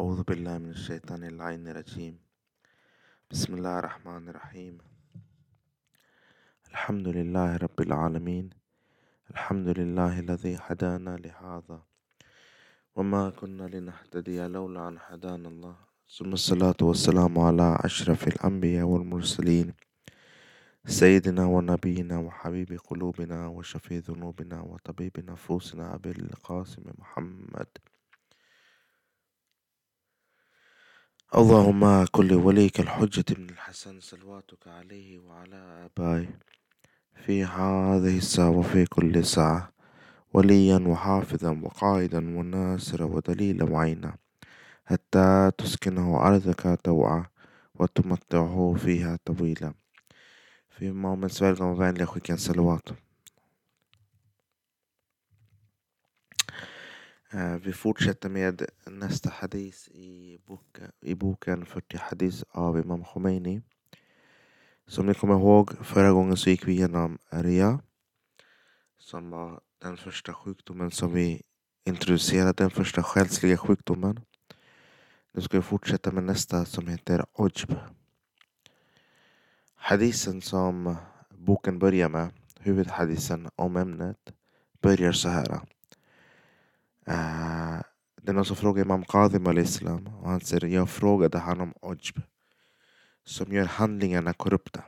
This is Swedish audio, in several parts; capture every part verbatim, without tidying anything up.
أعوذ بالله من الشيطان اللعين الرجيم. بسم الله الرحمن الرحيم. الحمد لله رب العالمين. الحمد لله الذي هدانا لهذا وما كنا لنهتدي لولا أن هدانا الله، ثم الصلاة والسلام على أشرف الأنبياء والمرسلين، سيدنا ونبينا وحبيب قلوبنا وشفيع ذنوبنا وطبيب نفوسنا أبي القاسم محمد. اللهم كل وليك الحجة بن الحسن صلواتك عليه وعلى آبائه في هذه الساعة وفي كل ساعة، وليا وحافظا وقائدا وناصرا ودليلا وعينا، حتى تسكنه أرضك طوعا وتمتعه فيها طويلا. Vi moments välkomna och vänliga skicka en salawat. Vi fortsätter med nästa hadis i, bok, i boken fyrtio hadis av Imam Khomeini. Som ni kommer ihåg, förra gången så gick vi igenom Ria, som var den första sjukdomen som vi introducerade, den första själsliga sjukdomen. Nu ska vi fortsätta med nästa som heter Ujb. Hadisen som boken börjar med, huvudhadisen om ämnet, börjar så här. Uh, det är någon som frågar Imam Qadim al-Islam, och han säger: jag frågade han om Ujb, som gör handlingarna korrupta.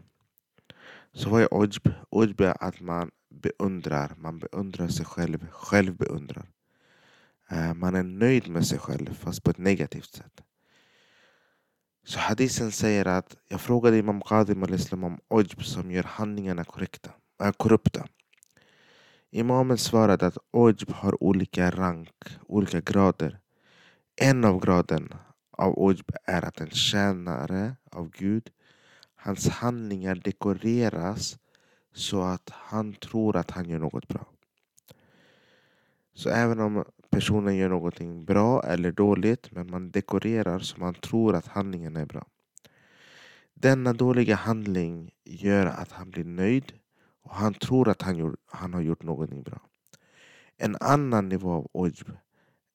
Så vad är Ujb? Ujb är att man beundrar, man beundrar sig själv, själv beundrar. Uh, man är nöjd med sig själv, fast på ett negativt sätt. Så hadisen säger att jag frågade Imam Qadim al-Islam om Ujb som gör handlingarna korrekta, äh, korrupta. Imamen svarade att Ujb har olika rank, olika grader. En av graden av Ujb är att en tjänare av Gud, hans handlingar dekoreras så att han tror att han gör något bra. Så även om personen gör någonting bra eller dåligt, men man dekorerar så man tror att handlingen är bra. Denna dåliga handling gör att han blir nöjd och han tror att han, gjort, han har gjort någonting bra. En annan nivå av Ujb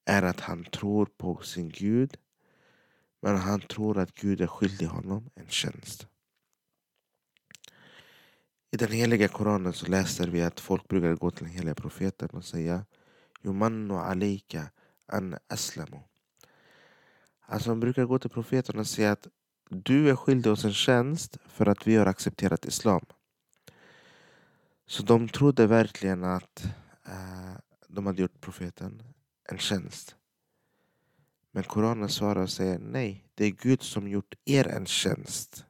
är att han tror på sin Gud, men han tror att Gud är skyldig honom en tjänst. I den heliga Koranen så läser vi att folk brukar gå till den heliga profeten och säga: Yumannu alayka an aslamu. Alltså man brukar gå till profeten och säga att du är skyldig oss en tjänst för att vi har accepterat islam. Så de trodde verkligen att eh, de hade gjort profeten en tjänst. Men Koranen svarar och säger: nej, det är Gud som gjort er en tjänst,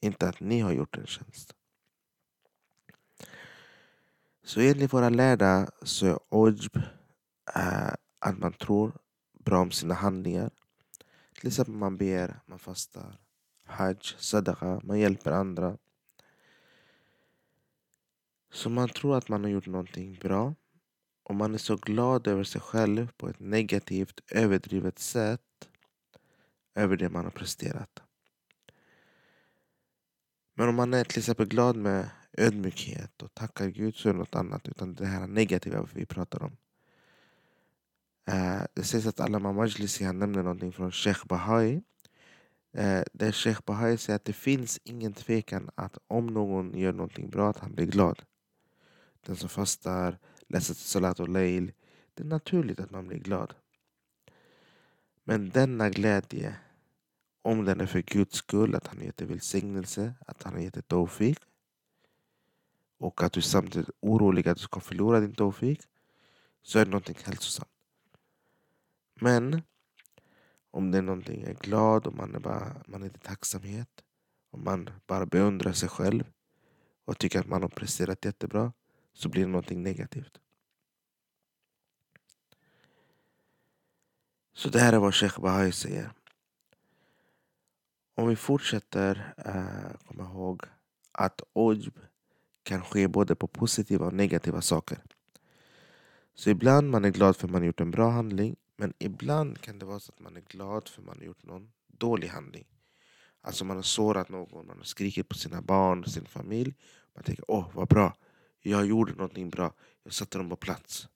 inte att ni har gjort en tjänst. Så enligt våra lärda så är Ujb Uh, att man tror bra om sina handlingar. Till exempel man ber, man fastar, hajj, sadaqa, man hjälper andra. Så man tror att man har gjort någonting bra, och man är så glad över sig själv på ett negativt, överdrivet sätt över det man har presterat. Men om man är till exempel glad med ödmjukhet och tackar Gud, så är det något annat, utan det här negativa vi pratar om. Uh, det sägs att Allama Majlisi, han nämner någonting från Sheikh Bahai. Uh, där Sheikh Bahai säger att det finns ingen tvekan att om någon gör någonting bra att han blir glad. Den som fastar, läser salat och leil, det är naturligt att man blir glad. Men denna glädje, om den är för Guds skull, att han gett välsignelse, att han gett tawfik, och att du samtidigt är orolig att du ska förlora din tawfik, så är det någonting hälsosamt. Men om det är någonting är glad och man är, bara, man är i tacksamhet och man bara beundrar sig själv och tycker att man har presterat jättebra, så blir det någonting negativt. Så det här är vad Sheikh Bahai säger. Om vi fortsätter äh, komma ihåg att Ujb kan ske både på positiva och negativa saker. Så ibland man är glad för att man gjort en bra handling, men ibland kan det vara så att man är glad för att man har gjort någon dålig handling. Alltså man har sårat någon, man har skrikit på sina barn och sin familj. Man tänker: åh vad bra, jag gjorde någonting bra, jag satte dem på plats.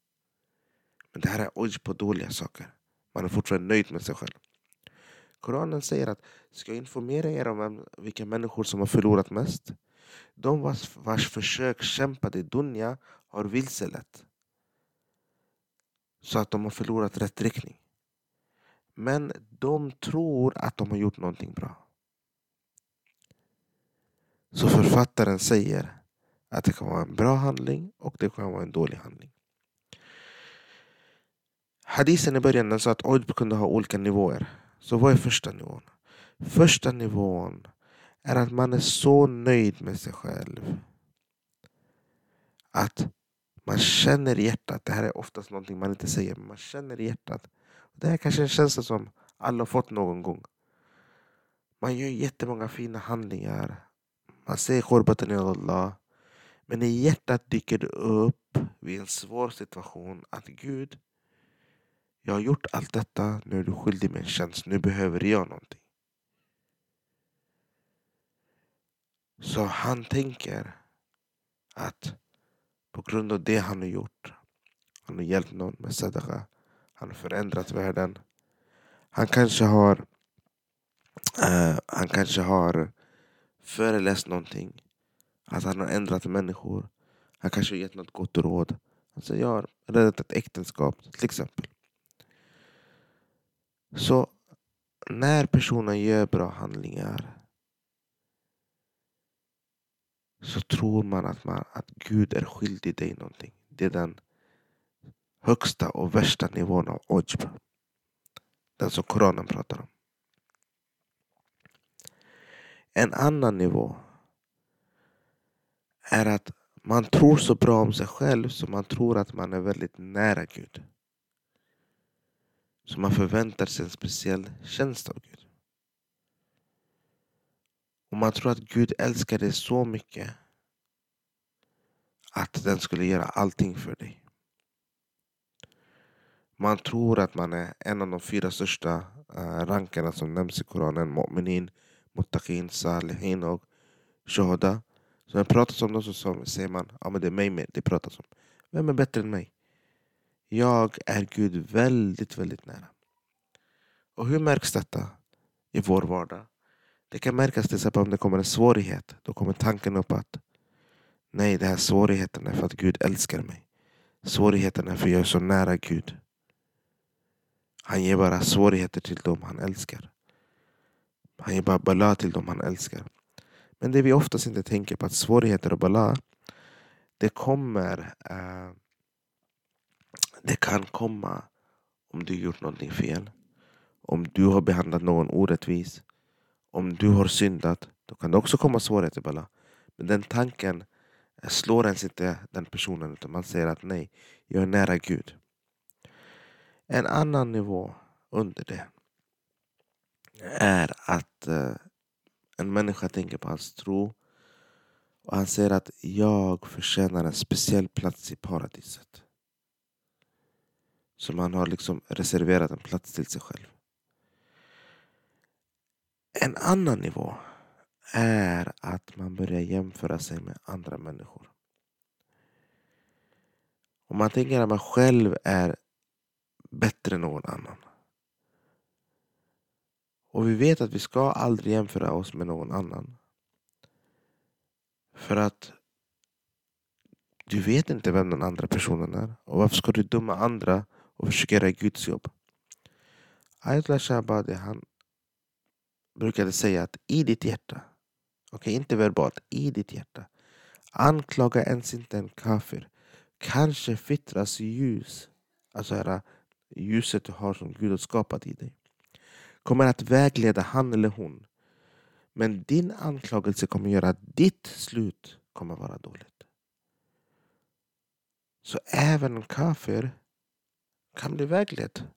Men det här är Ujb på dåliga saker. Man är fortfarande nöjd med sig själv. Koranen säger att ska jag informera er om vem, vilka människor som har förlorat mest. De vars, vars försök kämpade i Dunja har vilselett, så att de har förlorat rätt riktning. Men de tror att de har gjort någonting bra. Så författaren säger att det kan vara en bra handling och det kan vara en dålig handling. Hadisen i början sa att Odb kunde ha olika nivåer. Så vad är första nivån? Första nivån är att man är så nöjd med sig själv att man känner i hjärtat. Det här är oftast någonting man inte säger, men man känner i hjärtat. Det här är kanske en känsla som alla har fått någon gång. Man gör jättemånga fina handlingar. Man säger korbaten i Allah. Men i hjärtat dyker det upp vid en svår situation att Gud, jag har gjort allt detta, nu är du skyldig mig en tjänst, nu behöver jag någonting. Så han tänker att på grund av det han har gjort, han har hjälpt någon med sadaqa, han har förändrat världen. Han kanske har, uh, han kanske har föreläst någonting, att han har ändrat människor, han kanske har gett något gott råd. Alltså jag har räddat ett äktenskap till exempel. Så när personen gör bra handlingar så tror man att, man att Gud är skyldig dig någonting. Det är den högsta och värsta nivån av ujb. Den som Koranen pratar om. En annan nivå är att man tror så bra om sig själv så man tror att man är väldigt nära Gud. Så man förväntar sig en speciell tjänst av Gud. Och man tror att Gud älskar dig så mycket att den skulle göra allting för dig. Man tror att man är en av de fyra största rankarna som nämns i Koranen. Mu'minin, Muttaqin, Salihin och Shuhada. Så när det pratas om dem så säger man, ja men det är mig med, det pratas om. Vem är bättre än mig? Jag är Gud väldigt, väldigt nära. Och hur märks detta i vår vardag? Det kan märkas till exempel om det kommer en svårighet. Då kommer tanken upp att nej, det här svårigheten är för att Gud älskar mig. Svårigheten är för att jag är så nära Gud. Han ger bara svårigheter till dem han älskar. Han ger bara bala till dem han älskar. Men det vi oftast inte tänker på att svårigheter och bala, det kommer... Uh, Det kan komma om du gjort någonting fel. Om du har behandlat någon orättvis. Om du har syndat. Då kan det också komma svårigheter. Balla. Men den tanken slår ens inte den personen. Utan man säger att nej, jag är nära Gud. En annan nivå under det är att en människa tänker på hans tro. Och han säger att jag förtjänar en speciell plats i paradiset. Så man har liksom reserverat en plats till sig själv. En annan nivå är att man börjar jämföra sig med andra människor. Om man tänker att man själv är bättre än någon annan. Och vi vet att vi ska aldrig jämföra oss med någon annan. För att du vet inte vem den andra personen är. Och varför ska du döma andra och försöka göra Guds jobb? Ayatollah Shahbadi, han brukade säga att i ditt hjärta, okej okay, inte verbalt, i ditt hjärta, anklaga ens inte en kafir. Kanske fittras ljus, alltså här, ljuset du har som Gud har skapat i dig, kommer att vägleda han eller hon. Men din anklagelse kommer göra att ditt slut kommer vara dåligt. Så även en kafir kan bli vägledd.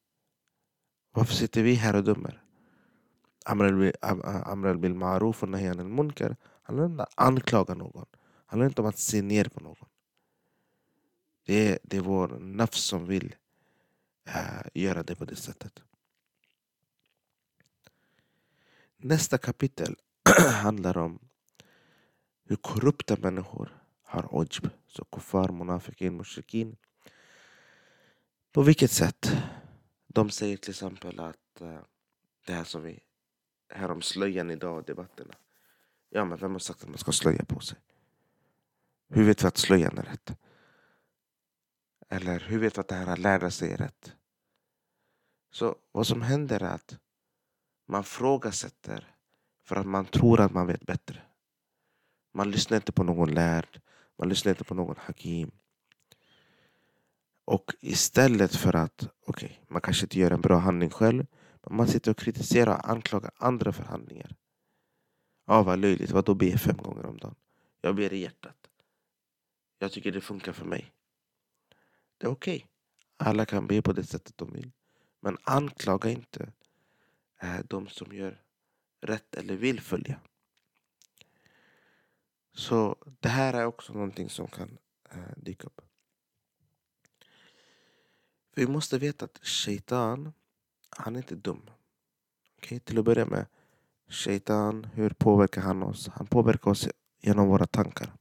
Varför sitter vi här och dömer? Amral bil ma'ruf och nahyan al munkar. Han handlar inte om att anklaga någon. Han handlar inte om att se ner på någon. Det är, det är vår nafs som vill äh, göra det på det sättet. Nästa kapitel handlar om hur korrupta människor har ujb. Så kuffar, munafikin, mushrikin. På vilket sätt? De säger till exempel att det här som vi här om slöjan idag och debatterna. Ja, men vem har sagt att man ska slöja på sig? Hur vet vi att slöjan är rätt? Eller hur vet vi att det här att lära sig är rätt? Så vad som händer är att man frågasätter för att man tror att man vet bättre. Man lyssnar inte på någon lärd. Man lyssnar inte på någon hakim. Och istället för att, okej, okay, man kanske inte gör en bra handling själv. Men man sitter och kritiserar och anklagar andra för handlingar. Ja, ah, vad löjligt. Vadå ber fem gånger om dagen? Jag ber i hjärtat. Jag tycker det funkar för mig. Det är okej. Okay. Alla kan be på det sättet de vill. Men anklaga inte de som gör rätt eller vill följa. Så det här är också någonting som kan dyka upp. Vi måste veta att shaitan, han är inte dum. Okej, till att börja med. Shaitan, hur påverkar han oss? Han påverkar oss genom våra tankar.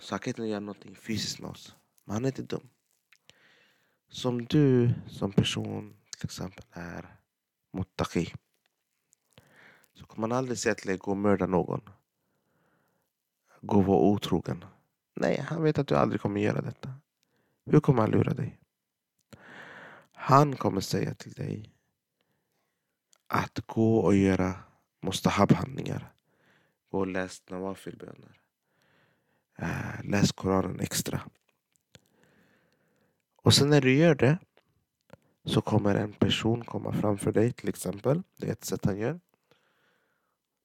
Så han kan inte göra någonting fysiskt med oss. Men han är inte dum. Som du som person till exempel är muttaqi, så kommer man aldrig säga att gå och mörda någon. Gå och vara otrogen. Nej, han vet att du aldrig kommer göra detta. Hur kommer han lura dig? Han kommer säga till dig att gå och göra mustahab-handlingar. Gå och läs nawafilböner. Läs Koranen extra. Och sen när du gör det så kommer en person komma framför dig till exempel. Det är ett sätt han gör.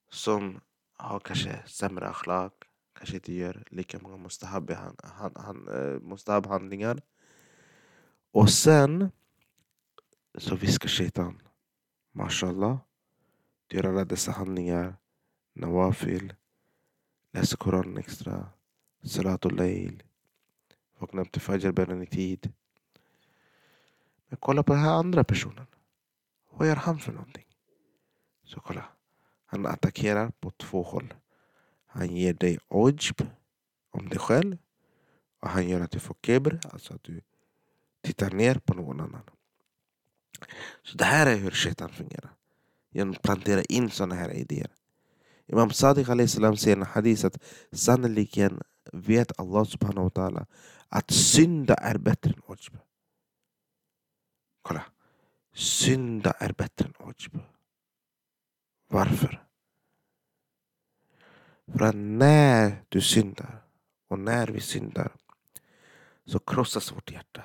Som har kanske sämre akhlaq. Kanske inte gör lika många mustahab, han, han, eh, mustahab-handlingar. Och sen så viskar shaitan. Mashallah. Du gör alla dessa handlingar. Nawafil. Läser Koranen extra. Salatul Layl. Vakna upp till fajrbönen i tid. Men kolla på den här andra personen. Vad gör han för någonting? Så kolla. Han attackerar på två håll. Han ger dig ojb om dig själv. Och han gör att du får kibr. Alltså att du tittar ner på någon annan. Så det här är hur shaitan fungerar. Genom att plantera in sådana här idéer. Imam Sadiq alayhi salam säger i en hadith att sannoliken vet Allah subhanahu wa ta'ala att synda är bättre än ojb. Kolla. Synda är bättre än ojb. Varför? För att när du syndar och när vi syndar så krossas vårt hjärta.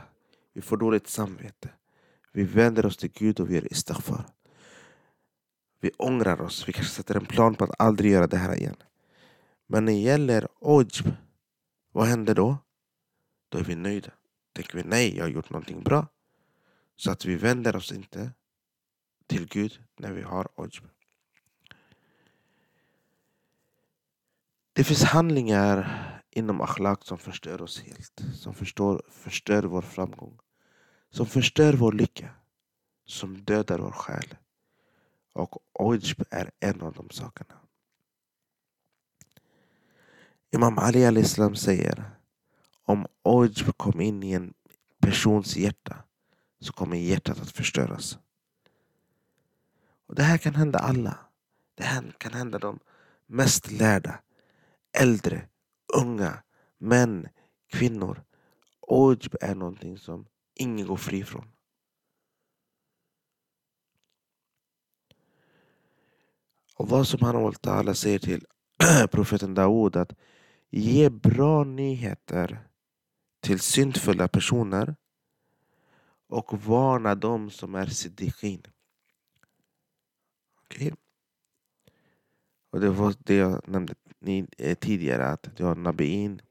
Vi får dåligt samvete. Vi vänder oss till Gud och vi gör istighfar. Vi ångrar oss. Vi kanske sätter en plan på att aldrig göra det här igen. Men när det gäller ojb, vad händer då? Då är vi nöjda. Tänker vi nej, jag har gjort någonting bra. Så att vi vänder oss inte till Gud när vi har ojb. Det finns handlingar inom akhlaq som förstör oss helt. Som förstör, förstör vår framgång. Som förstör vår lycka. Som dödar vår själ. Och ojb är en av de sakerna. Imam Ali al-Islam säger om ojb kom in i en persons hjärta så kommer hjärtat att förstöras. Och det här kan hända alla. Det här kan hända de mest lärda. Äldre, unga, män, kvinnor. Ojb är någonting som ingen går fri från. Allah subhanahu wa ta'ala säger till profeten Daud att ge bra nyheter till syndfulla personer och varna dem som är siddiqin. Okej. Okay. Och det var det jag nämnde tidigare att det var nabiin,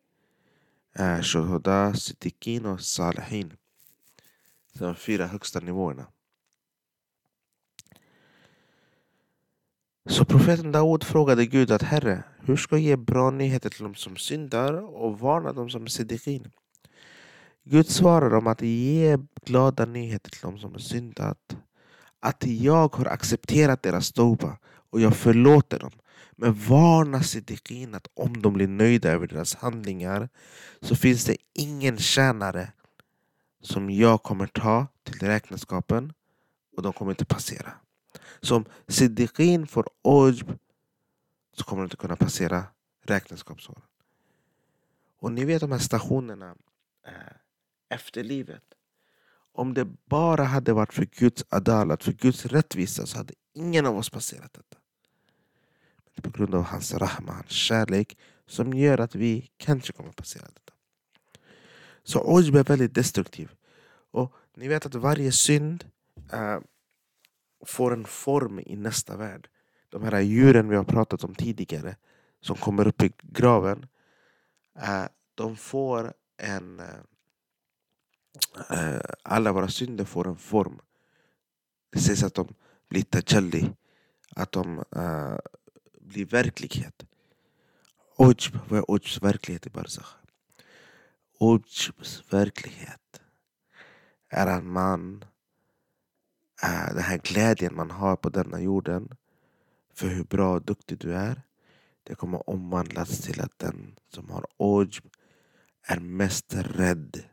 shuhada, siddiqin och salihin. Så de fyra högsta nivåerna. Så profeten Daud frågade Gud att Herre, hur ska jag ge bra nyheter till dem som syndar och varna dem som är siddiqin? Gud svarade om att ge glada nyheter till dem som är syndat. Att jag har accepterat deras tauba och jag förlåter dem. Men varna siddiqin att om de blir nöjda över deras handlingar så finns det ingen tjänare som jag kommer ta till räkenskapen och de kommer inte passera. som siddiqin får ujb, så kommer de inte kunna passera räkenskapsåren. Och ni vet de här stationerna eh, efter livet. Om det bara hade varit för Guds adalat, för Guds rättvisa, så hade ingen av oss passerat detta. Men det är på grund av hans rahma, hans kärlek, som gör att vi kanske kommer passera detta. Så ujb är väldigt destruktiv. Och ni vet att varje synd eh, får en form i nästa värld. De här djuren vi har pratat om tidigare som kommer upp i graven, eh, de får en eh, alla våra synder får en form. Det sägs att de blir tajalli, att de eh, blir verklighet. Ujb, vad är Ujbs verklighet i Barzakh? Ujbs verklighet är en man, äh, den här glädjen man har på denna jorden för hur bra och duktig du är, det kommer omvandlas till att den som har ujb är mest rädd.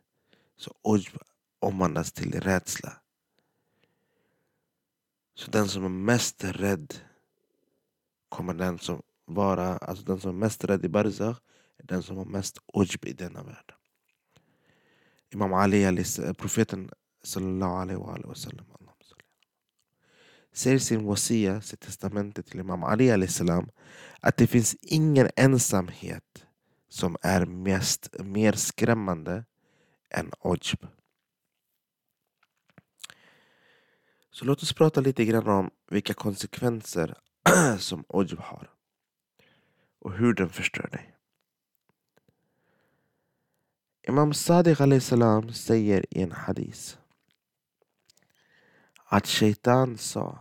Så ujb omvandlas till rädsla. Så den som är mest rädd kommer den som vara, alltså den som är mest rädd i Barzakh är den som har mest ujb i denna värld. Imam Ali, profeten sallallahu alaihi wa alihi wa sallam, säger sin wasia, sitt testamente till Imam Ali alaihi salam, att det finns ingen ensamhet som är mest, mer skrämmande än ujb. Så låt oss prata lite grann om vilka konsekvenser som ujb har och hur den förstör dig. Imam Sadiq alayhi salam säger i en hadis att shaitan sa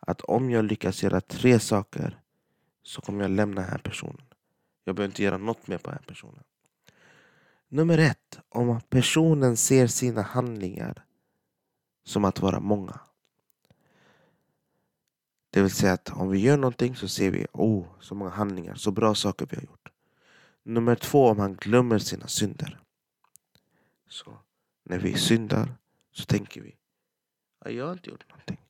att om jag lyckas göra tre saker så kommer jag lämna den här personen. Jag behöver inte göra något mer på den här personen. Nummer ett, om personen ser sina handlingar som att vara många. Det vill säga att om vi gör någonting så ser vi, oh, så många handlingar, så bra saker vi har gjort. Nummer två, om han glömmer sina synder. Så när vi syndar så tänker vi, jag har inte gjort någonting.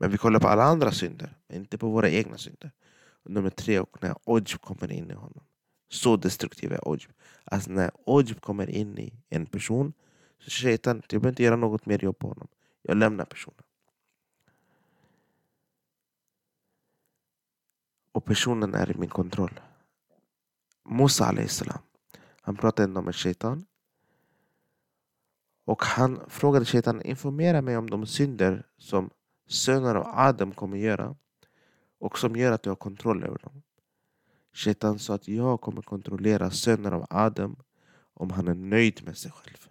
Men vi kollar på alla andra synder, men inte på våra egna synder. Och nummer tre, och när ujb kommer in i honom. Så destruktiv är ujb. Alltså när ujb kommer in i en person så säger shaitan, jag behöver inte göra något mer jobb på honom. Jag lämnar personen. Och personen är i min kontroll. Musa alayhi salam, han pratade om shaitan och han frågade shaitan, informera mig om de synder som söner av Adam kommer göra och som gör att jag har kontroll över dem. Shaitan sa att jag kommer kontrollera söner av Adam om han är nöjd med sig själv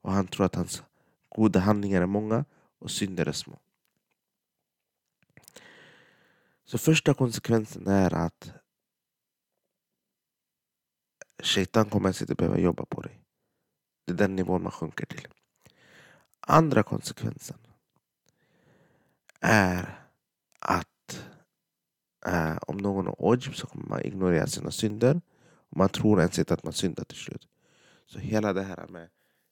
och han tror att hans goda handlingar är många och synder är små. Så första konsekvensen är att shaitan kommer inte behöva jobba på dig. Det är den nivån man sjunker till. Andra konsekvensen är att äh, om någon har ujb så kommer man ignorera sina synder och man tror ens inte att man syndar till slut. Så hela det här med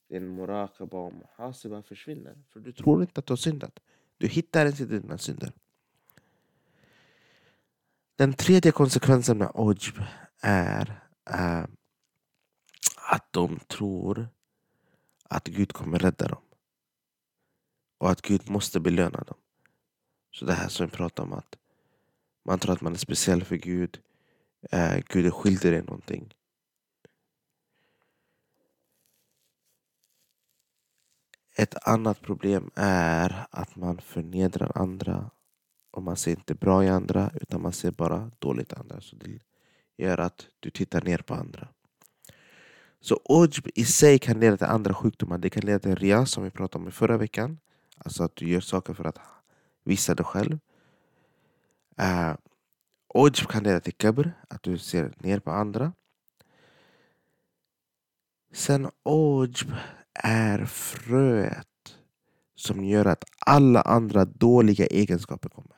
din muraqaba och muhasiba försvinner, för du tror inte att du har syndat. Du hittar inte dina synder. Den tredje konsekvensen med ujb är Uh, att de tror att Gud kommer rädda dem och att Gud måste belöna dem. Så det här som vi pratar om, att man tror att man är speciell för Gud, uh, Gud är skyldig dig någonting. Ett annat problem är att man förnedrar andra och man ser inte bra i andra utan man ser bara dåligt i andra, så det gör att du tittar ner på andra. Så ujb i sig kan leda till andra sjukdomar. Det kan leda till ria, som vi pratade om i förra veckan. Alltså att du gör saker för att visa dig själv. Uh, ujb kan leda till kabr, att du ser ner på andra. Sen ujb är fröet som gör att alla andra dåliga egenskaper kommer.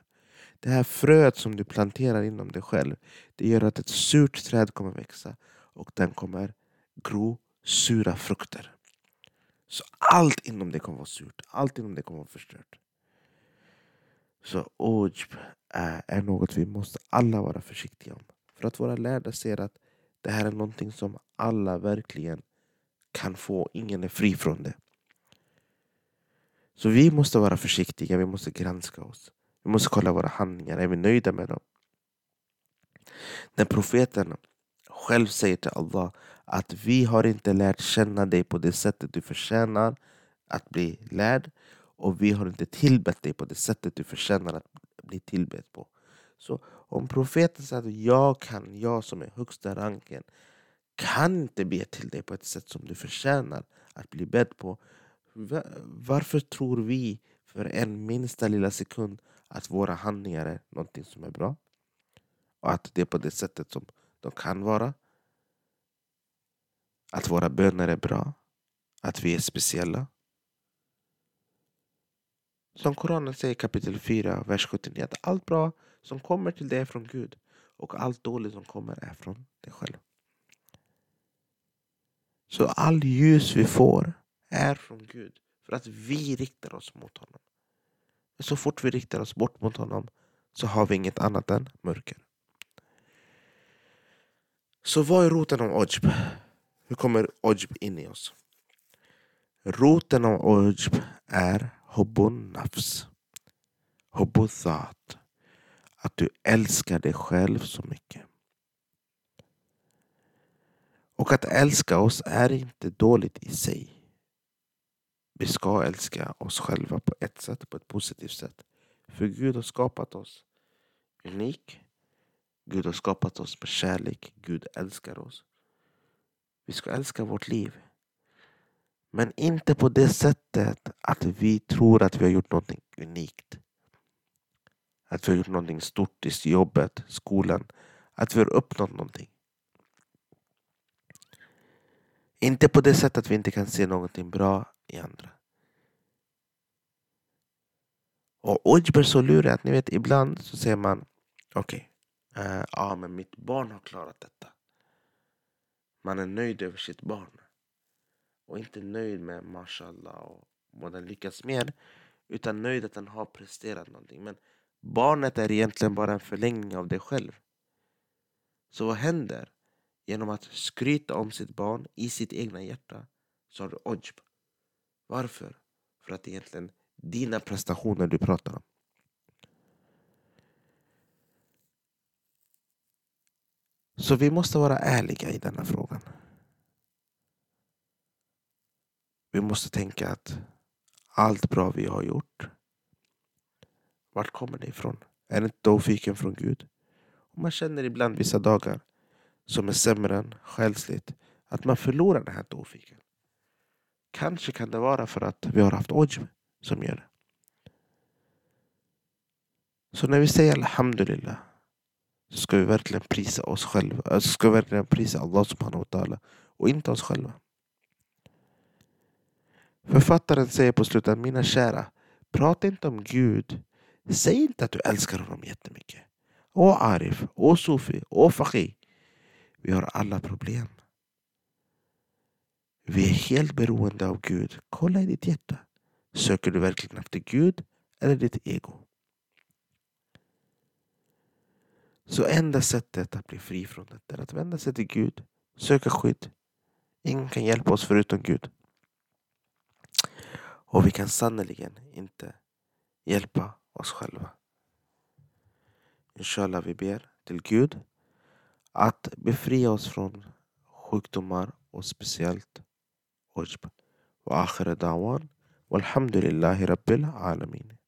Det här fröet som du planterar inom dig själv, det gör att ett surt träd kommer växa och den kommer gro sura frukter. Så allt inom dig kommer vara surt, allt inom dig kommer vara förstört. Så ojb är något vi måste alla vara försiktiga om. För att våra lärda ser att det här är någonting som alla verkligen kan få. Ingen är fri från det. Så vi måste vara försiktiga. Vi måste granska oss. Vi måste kolla våra handlingar. Är vi nöjda med dem? När profeten själv säger till Allah att vi har inte lärt känna dig på det sättet du förtjänar att bli lärd. Och vi har inte tillbett dig på det sättet du förtjänar att bli tillbett på. Så om profeten säger att jag kan, jag som är högsta ranken, kan inte be till dig på ett sätt som du förtjänar att bli bedd på. Varför tror vi för en minsta lilla sekund att våra handlingar är någonting som är bra? Och att det är på det sättet som de kan vara? Att våra böner är bra? Att vi är speciella? Som Koranen säger kapitel fyra, vers sjuttionio, att allt bra som kommer till dig är från Gud och allt dåligt som kommer är från dig själv. Så all ljus vi får är från Gud för att vi riktar oss mot honom. Men så fort vi riktar oss bort mot honom så har vi inget annat än mörker. Så vad är roten av ojb? Hur kommer ojb in i oss? Roten av ojb är hubbun nafs, hubbun zat, att du älskar dig själv så mycket. Och att älska oss är inte dåligt i sig. Vi ska älska oss själva på ett sätt, på ett positivt sätt. För Gud har skapat oss unik. Gud har skapat oss med kärlek. Gud älskar oss. Vi ska älska vårt liv. Men inte på det sättet att vi tror att vi har gjort någonting unikt. Att vi har gjort någonting stort i jobbet, skolan. Att vi har uppnått någonting. Inte på det sättet att vi inte kan se någonting bra i andra. Och ojb är så lurig att ni vet, ibland så säger man okej, okay, eh, ja men mitt barn har klarat detta. Man är nöjd över sitt barn. Och inte nöjd med mashallah och vad den lyckas mer. Utan nöjd att den har presterat någonting. Men barnet är egentligen bara en förlängning av dig själv. Så vad händer? Genom att skryta om sitt barn i sitt egna hjärta så har du ojb. Varför? För att det är egentligen dina prestationer du pratar om. Så vi måste vara ärliga i denna frågan. Vi måste tänka att allt bra vi har gjort, vart kommer det ifrån? Är det inte tawfiken från Gud? Och man känner ibland vissa dagar som är sämre än själsligt att man förlorar den här tawfiken. Kanske kan det vara för att vi har haft ojb som gör det. Så när vi säger alhamdulillah så ska vi verkligen prisa oss själva. Så ska vi verkligen prisa Allah subhanahu wa ta'ala och inte oss själva. Författaren säger på slutet, mina kära, prata inte om Gud. Säg inte att du älskar honom jättemycket. Åh Arif, åh Sufi, åh Faqih. Vi har alla problem. Vi är helt beroende av Gud. Kolla i ditt hjärta. Söker du verkligen efter Gud eller ditt ego? Så enda sättet att bli fri från detta är att vända sig till Gud. Söka skydd. Ingen kan hjälpa oss förutom Gud. Och vi kan sannoliken inte hjälpa oss själva. Inshallah, vi ber till Gud att befria oss från sjukdomar och speciellt ojb. Wa akhir da'wan. Walhamdulillahi rabbil alamin.